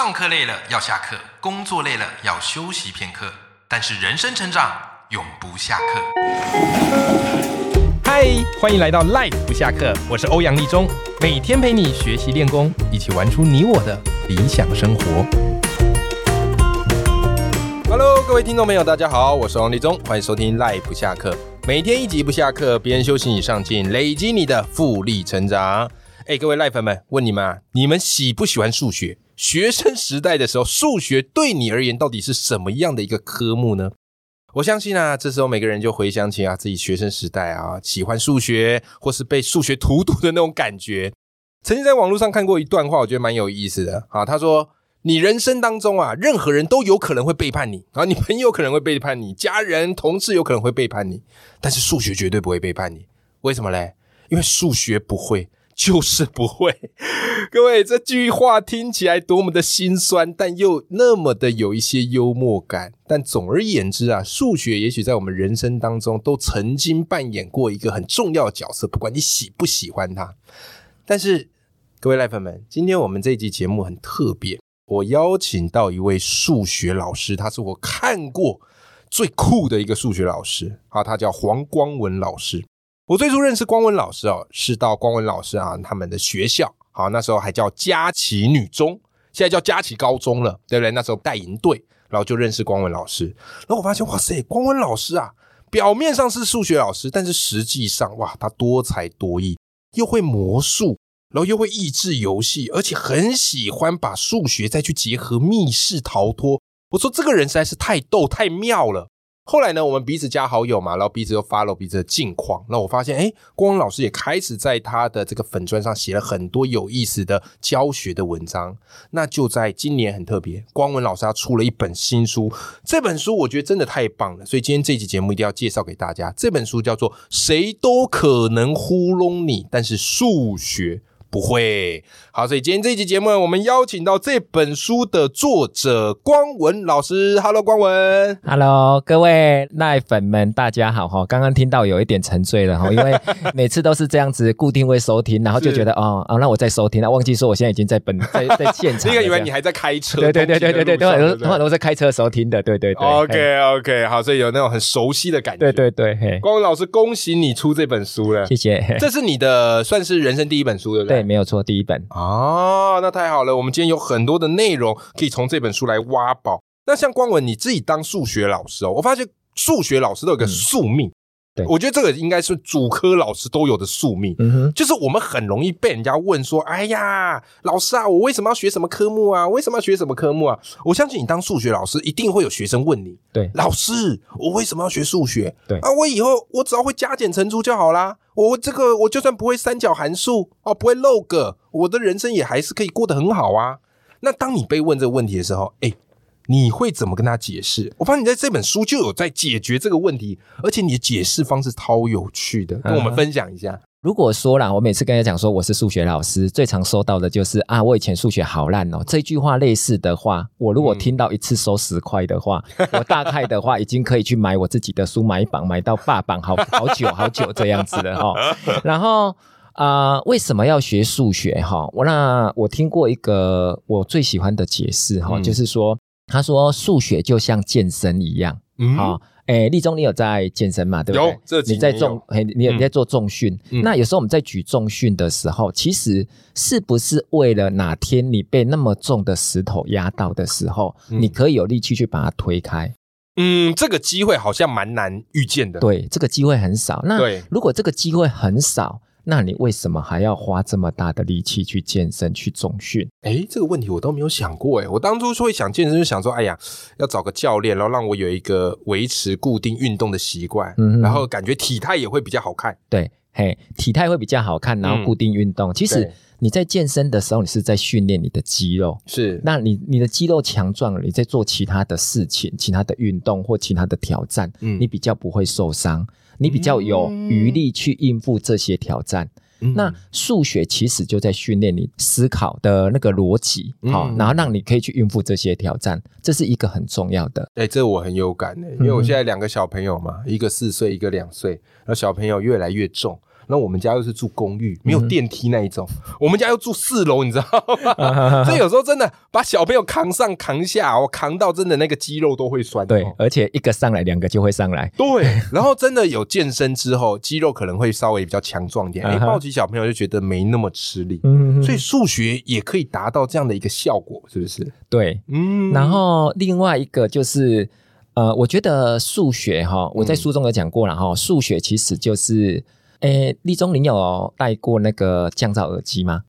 上课累了要下课，工作累了要休息片刻，但是人生成长永不下课。嗨，欢迎来到 Life 不下课，我是欧阳立中，每天陪你学习练功，一起玩出你我的理想生活。Hello， 各位听众朋友，大家好，我是欧阳立中，欢迎收听 Life 不下课，每天一集不下课，别人休息你上进，累积你的复利成长。各位 Life 粉们，问你们啊，你们喜不喜欢数学？学生时代的时候，数学对你而言到底是什么样的一个科目呢？我相信啊，这时候每个人就回想起啊自己学生时代啊喜欢数学或是被数学荼毒的那种感觉。曾经在网络上看过一段话，我觉得蛮有意思的啊。他说，你人生当中啊，任何人都有可能会背叛你啊，你朋友可能会背叛你，家人、同事有可能会背叛你，但是数学绝对不会背叛你。为什么嘞？因为数学不会。就是不会。各位，这句话听起来多么的心酸，但又那么的有一些幽默感。但总而言之啊，数学也许在我们人生当中都曾经扮演过一个很重要的角色，不管你喜不喜欢它。但是各位赖粉们，今天我们这一集节目很特别，我邀请到一位数学老师，他是我看过最酷的一个数学老师啊，他叫黄光文老师。我最初认识光文老师哦，是到光文老师啊他们的学校，好，那时候还叫佳琪女中，现在叫佳琪高中了，对不对？那时候带营队，然后就认识光文老师。然后我发现，哇塞，光文老师啊，表面上是数学老师，但是实际上哇，他多才多艺，又会魔术，然后又会益智游戏，而且很喜欢把数学再去结合密室逃脱。我说这个人实在是太逗太妙了。后来呢，我们彼此加好友嘛，然后彼此又 follow 彼此的近况。那我发现，光文老师也开始在他的这个粉专上写了很多有意思的教学的文章。那就在今年很特别，光文老师他出了一本新书，这本书我觉得真的太棒了，所以今天这期节目一定要介绍给大家。这本书叫做《谁都可能糊弄你，但是数学不会》。好，所以今天这期节目我们邀请到这本书的作者光文老师。 Hello 光文。 Hello 各位赖粉们大家好，刚刚听到有一点沉醉了，因为每次都是这样子固定会收听，然后就觉得那我再收听，忘记说我现在已经在现场了。那个以为你还在开车。对，都在开车收听的。对 OK 好，所以有那种很熟悉的感觉。对，光文老师，恭喜你出这本书了。谢谢。这是你的算是人生第一本书，对不对？对，没有错，第一本。那太好了，我们今天有很多的内容可以从这本书来挖宝。那像光文你自己当数学老师哦，我发现数学老师都有个宿命，对，我觉得这个应该是主科老师都有的宿命，就是我们很容易被人家问说，哎呀老师啊，我为什么要学什么科目啊，为什么要学什么科目啊。我相信你当数学老师一定会有学生问你，对，老师我为什么要学数学？对啊，我以后我只要会加减乘除就好啦，我就算不会三角函数哦，不会 log， 我的人生也还是可以过得很好啊。那当你被问这个问题的时候，你会怎么跟他解释？我发现你在这本书就有在解决这个问题，而且你的解释方式超有趣的，跟我们分享一下。如果说啦，我每次跟他讲说我是数学老师，最常收到的就是啊，我以前数学好烂哦。这句话类似的话，我如果听到一次收10块的话，我大概的话已经可以去买我自己的书，买榜，买到霸榜，好久这样子了然后为什么要学数学我听过一个我最喜欢的解释就是说，他说数学就像健身一样。立中你有在健身嘛？对不对？有，这几年有。你有在做重训，那有时候我们在举重训的时候，其实是不是为了哪天你被那么重的石头压到的时候，你可以有力气去把它推开？这个机会好像蛮难遇见的。对，这个机会很少。那如果这个机会很少，那你为什么还要花这么大的力气去健身去重训？这个问题我都没有想过。我当初会想健身就想说，哎呀，要找个教练，然后让我有一个维持固定运动的习惯，然后感觉体态也会比较好看。对，体态会比较好看，然后固定运动。其实你在健身的时候，你是在训练你的肌肉，是。那你的肌肉强壮了，你在做其他的事情，其他的运动或其他的挑战，你比较不会受伤。你比较有余力去应付这些挑战。那数学其实就在训练你思考的那个逻辑，然后让你可以去应付这些挑战，这是一个很重要的。这我很有感，因为我现在2个小朋友嘛，一个4岁，一个2岁，然后小朋友越来越重，那我们家又是住公寓，没有电梯那一种，我们家又住4楼，你知道吗？所以有时候真的把小朋友扛上扛下，扛到真的那个肌肉都会酸。对，而且一个上来两个就会上来。对，然后真的有健身之后，肌肉可能会稍微比较强壮一点，抱起小朋友就觉得没那么吃力。所以数学也可以达到这样的一个效果，是不是？对，然后另外一个就是。我觉得数学哈，我在书中有讲过了哈。数学其实就是，立中您有戴过那个降噪耳机吗？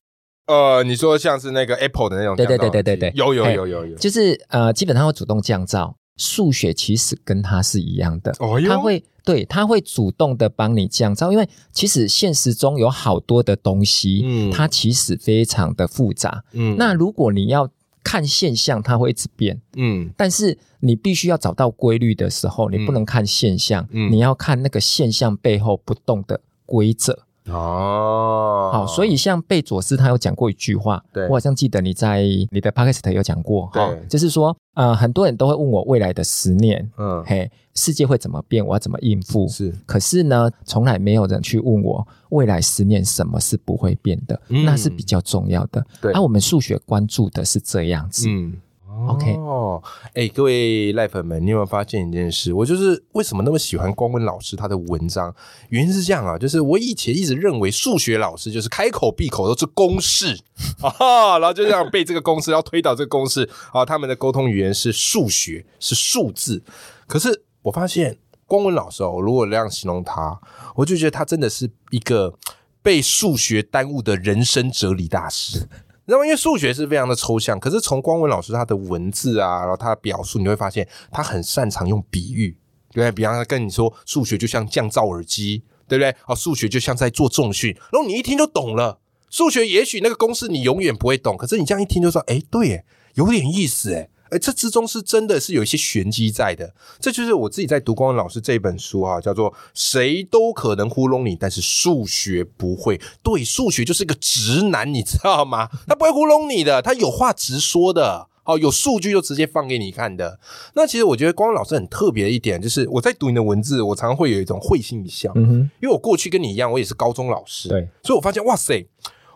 你说像是那个 Apple 的那种降噪耳机？对，有，就是基本上会主动降噪。数学其实跟它是一样的，哦、它会主动的帮你降噪，因为其实现实中有好多的东西，它其实非常的复杂。那如果你要看现象，它会一直变，但是你必须要找到规律的时候，你不能看现象，你要看那个现象背后不动的规则。哦，好，所以像贝佐斯他有讲过一句话，我好像记得你在你的 podcast 有讲过，就是说，很多人都会问我未来的10年，世界会怎么变，我要怎么应付？是，可是呢，从来没有人去问我未来10年什么是不会变的，那是比较重要的。对，我们数学关注的是这样子。OK， 各位赖粉们，你有没有发现一件事？我就是为什么那么喜欢光文老师他的文章，原因是这样啊，就是我以前一直认为数学老师就是开口闭口都是公式啊，然后就这样背这个公式，然后推导这个公式啊，他们的沟通语言是数学，是数字。可是我发现光文老师哦，如果这样形容他，我就觉得他真的是一个被数学耽误的人生哲理大师。那么因为数学是非常的抽象，可是从光文老师他的文字啊，然后他的表述，你会发现他很擅长用比喻，对不对？比方他跟你说数学就像降噪耳机，对不对？哦，数学就像在做重训，然后你一听就懂了。数学也许那个公式你永远不会懂，可是你这样一听就说，哎，对耶，有点意思耶。这之中是真的是有一些玄机在的，这就是我自己在读光文老师这本书啊，叫做谁都可能糊弄你，但是数学不会。对，数学就是一个直男，你知道吗？他不会糊弄你的，他有话直说的，有数据就直接放给你看的。那其实我觉得光文老师很特别的一点，就是我在读你的文字，我常常会有一种会心一笑，因为我过去跟你一样，我也是高中老师，对，所以我发现哇塞，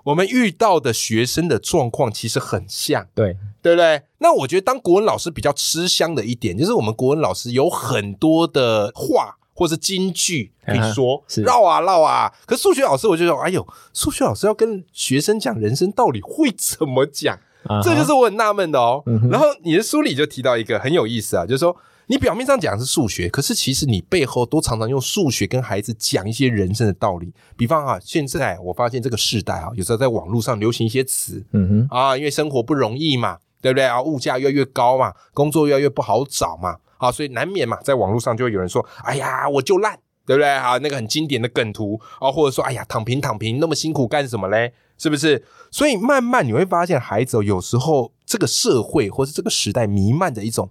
我们遇到的学生的状况其实很像，对，对不对？那我觉得当国文老师比较吃香的一点，就是我们国文老师有很多的话或是金句可以说，绕啊。可是数学老师我就说，哎呦，数学老师要跟学生讲人生道理会怎么讲？这就是我很纳闷的哦。然后你的书里就提到一个很有意思啊，就是说你表面上讲的是数学，可是其实你背后都常常用数学跟孩子讲一些人生的道理。比方啊，现在我发现这个世代啊，有时候在网络上流行一些词，因为生活不容易嘛，对不对啊？物价越来越高嘛，工作越来越不好找嘛，啊，所以难免嘛，在网络上就会有人说：“哎呀，我就烂，对不对啊？”那个很经典的梗图啊，或者说：“哎呀，躺平，那么辛苦干什么嘞？”是不是？所以慢慢你会发现，孩子有时候这个社会或是这个时代弥漫着一种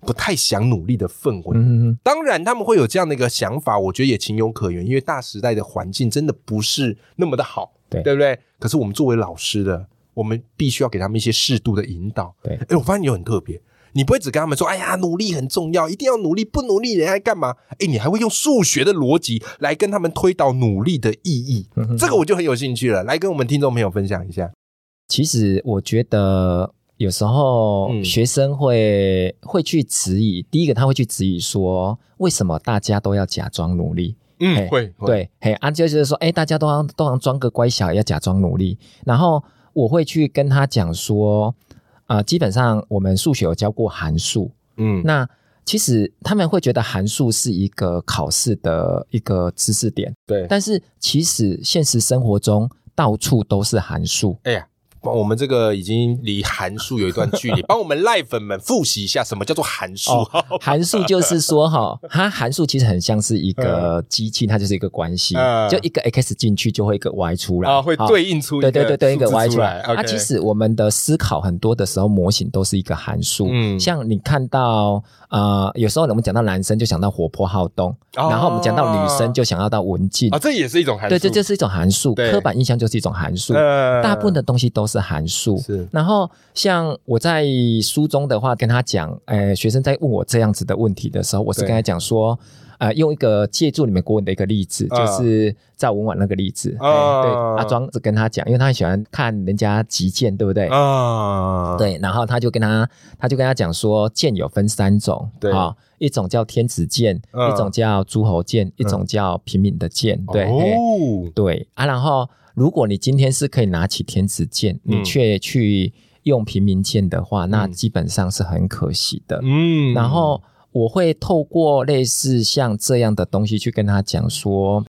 不太想努力的氛围。当然他们会有这样的一个想法，我觉得也情有可原，因为大时代的环境真的不是那么的好， 对不对？可是我们作为老师的，我们必须要给他们一些适度的引导。对，我发现你很特别，你不会只跟他们说哎呀努力很重要，一定要努力，不努力人还干嘛？你还会用数学的逻辑来跟他们推导努力的意义，这个我就很有兴趣了，来跟我们听众朋友分享一下。其实我觉得有时候学生会去质疑，第一个他会去质疑说，为什么大家都要假装努力？会对，就是说，大家都要装个乖小，要假装努力。然后我会去跟他讲说，基本上我们数学有教过函数，那其实他们会觉得函数是一个考试的一个知识点，对。但是其实现实生活中到处都是函数。哎呀，我们这个已经离函数有一段距离，帮我们赖粉们复习一下什么叫做函数。函数就是说它函数其实很像是一个机器，它就是一个关系，就一个 x 进去就会一个 y 出来，会对应出一个对一个 y 出来。其实我们的思考很多的时候，模型都是一个函数。像你看到有时候我们讲到男生就想到活泼好动，然后我们讲到女生就想要到文静，这也是一种函数。对，这就是一种函数，刻板印象就是一种函数。大部分的东西都是函数。是。然后像我在书中的话跟他讲，学生在问我这样子的问题的时候，我是跟他讲说用一个借助你们国文的一个例子，就是赵文婉那个例子。对，阿庄子跟他讲，因为他很喜欢看人家击剑，对不对？对，然后他就跟他讲说，剑有分三种，对啊、哦，一种叫天子剑，一种叫诸侯剑，一种叫平民的剑。对，哦、对啊，然后如果你今天是可以拿起天子剑，你却去用平民剑的话，那基本上是很可惜的。嗯，然后。我会透过类似像这样的东西去跟他讲说，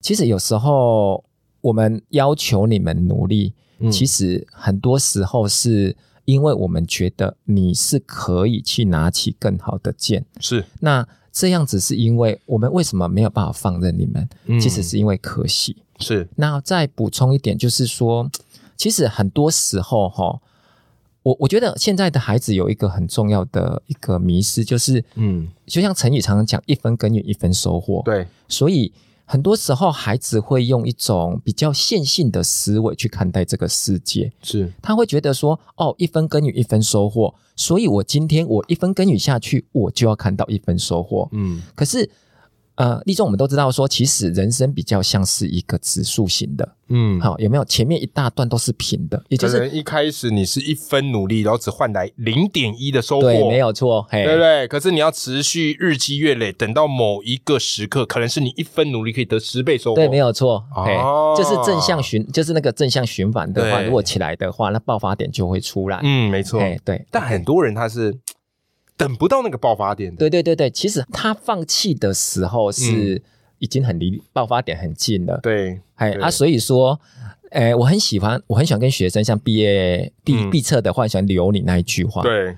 其实有时候我们要求你们努力，其实很多时候是因为我们觉得你是可以去拿起更好的剑，是那这样子是因为我们为什么没有办法放任你们，其实是因为可惜。是，那再补充一点就是说，其实很多时候齁，我觉得现在的孩子有一个很重要的一个迷思，就是就像成语常常讲一分耕耘一分收获。对，所以很多时候孩子会用一种比较线性的思维去看待这个世界。是，他会觉得说哦，一分耕耘一分收获，所以我今天我一分耕耘下去，我就要看到一分收获。可是立中我们都知道说，其实人生比较像是一个指数型的，好，有没有？前面一大段都是平的，也就是可能一开始你是一分努力，然后只换来 0.1 的收获，对，没有错，嘿，对不对？可是你要持续日积月累，等到某一个时刻，可能是你一分努力可以得10倍收获，对，没有错，哦，就是就是那个正向循环的话，如果起来的话，那爆发点就会出来，没错，对。但很多人他是等不到那个爆发点的，对，其实他放弃的时候是已经很离爆发点很近了，对，所以说，我很喜欢跟学生像毕业必测的话，喜欢留你那一句话，对，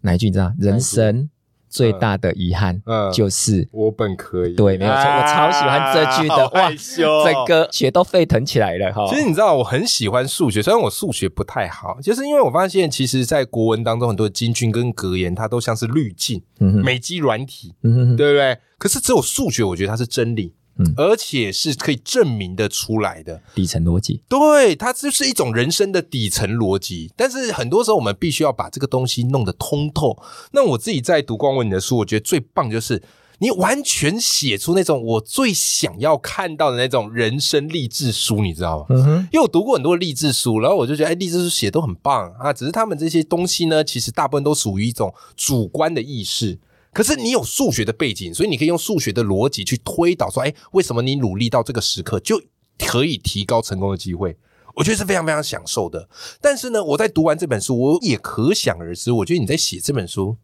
哪一句你知道？人生最大的遗憾就是我本可以，对，没有错，我超喜欢这句的，哇，整个血都沸腾起来了哈。其实你知道，我很喜欢数学，虽然我数学不太好，就是因为我发现，其实，在国文当中，很多金句跟格言，它都像是滤镜、美肌软体，对不对？可是只有数学，我觉得它是真理。而且是可以证明的出来的底层逻辑，对，它就是一种人生的底层逻辑。但是很多时候我们必须要把这个东西弄得通透。那我自己在读光文你的书，我觉得最棒就是你完全写出那种我最想要看到的那种人生励志书，你知道吗？因为我读过很多励志书，然后我就觉得励志书写都很棒啊，只是他们这些东西呢，其实大部分都属于一种主观的意识。可是你有数学的背景，所以你可以用数学的逻辑去推导说，为什么你努力到这个时刻就可以提高成功的机会？我觉得是非常非常享受的。但是呢，我在读完这本书，我也可想而知，我觉得你在写这本书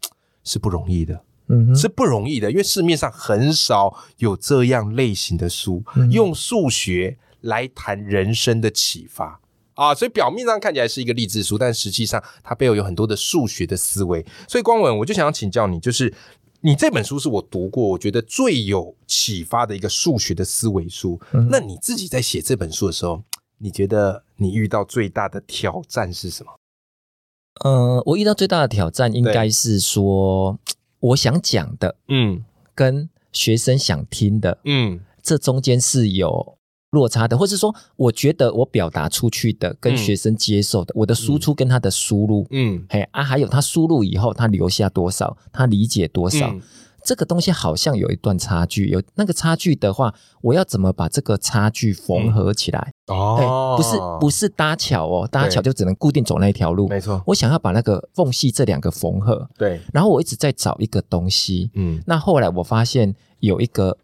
是不容易的，是不容易的，因为市面上很少有这样类型的书，用数学来谈人生的启发。所以表面上看起来是一个励志书，但实际上它背后有很多的数学的思维。所以光文，我就想要请教你，就是你这本书是我读过我觉得最有启发的一个数学的思维书。那你自己在写这本书的时候，你觉得你遇到最大的挑战是什么？我遇到最大的挑战应该是说，我想讲的跟学生想听的这中间是有落差的，或是说我觉得我表达出去的跟学生接受的，我的输出跟他的输入还有他输入以后他留下多少，他理解多少，这个东西好像有一段差距，有那个差距的话，我要怎么把这个差距缝合起来？不是搭桥哦，搭桥就只能固定走那一条路，没错。我想要把那个缝隙这两个缝合，对。然后我一直在找一个东西，那后来我发现有一个，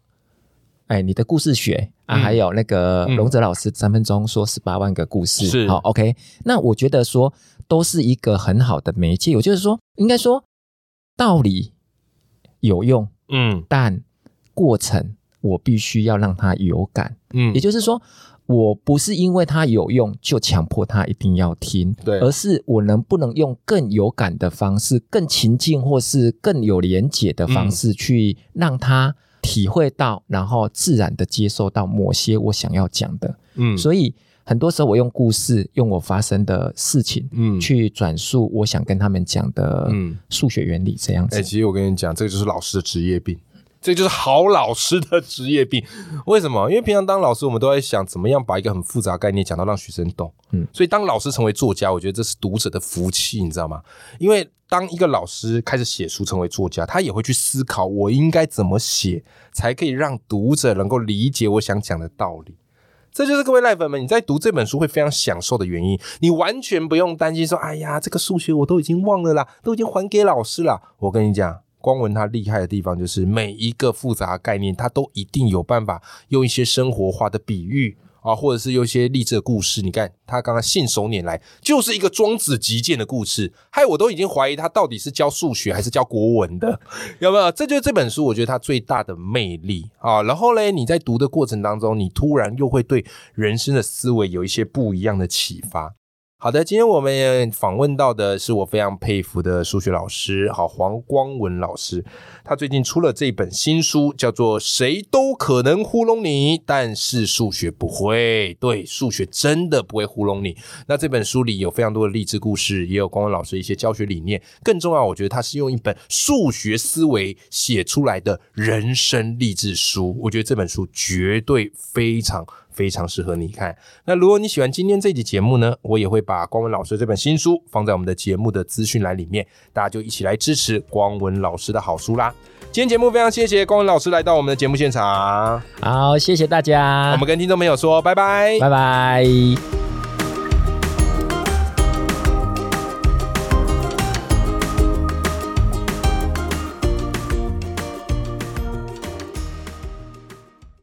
你的故事学还有那个龙泽老师三分钟说18万个故事，是好 OK。那我觉得说都是一个很好的媒介，我就是说应该说道理有用，但过程我必须要让它有感，也就是说我不是因为它有用就强迫它一定要听，对，而是我能不能用更有感的方式、更情境或是更有连结的方式去让它体会到，然后自然的接受到某些我想要讲的。所以很多时候我用故事，用我发生的事情去转述我想跟他们讲的数学原理这样子。其实我跟你讲，这个就是老师的职业病。这就是好老师的职业病。为什么？因为平常当老师我们都在想怎么样把一个很复杂的概念讲到让学生懂，所以当老师成为作家，我觉得这是读者的福气，你知道吗？因为当一个老师开始写书成为作家，他也会去思考我应该怎么写才可以让读者能够理解我想讲的道理。这就是各位赖粉们，你在读这本书会非常享受的原因。你完全不用担心说哎呀这个数学我都已经忘了啦，都已经还给老师啦。我跟你讲，光文他厉害的地方就是每一个复杂的概念他都一定有办法用一些生活化的比喻啊，或者是有一些励志的故事。你看他刚刚信手拈来就是一个庄子击剑的故事，害我都已经怀疑他到底是教数学还是教国文的，有没有？这就是这本书我觉得它最大的魅力啊。然后咧，你在读的过程当中，你突然又会对人生的思维有一些不一样的启发。好的，今天我们访问到的是我非常佩服的数学老师，好，黄光文老师。他最近出了这本新书，叫做《谁都可能糊弄你，但是数学不会》。对，数学真的不会糊弄你。那这本书里有非常多的励志故事，也有光文老师一些教学理念。更重要，我觉得他是用一本数学思维写出来的人生励志书。我觉得这本书绝对非常适合你看。那如果你喜欢今天这集节目呢，我也会把光文老师这本新书放在我们的节目的资讯栏里面，大家就一起来支持光文老师的好书啦。今天节目非常谢谢光文老师来到我们的节目现场，好，谢谢大家。我们跟听众朋友说拜拜，拜拜。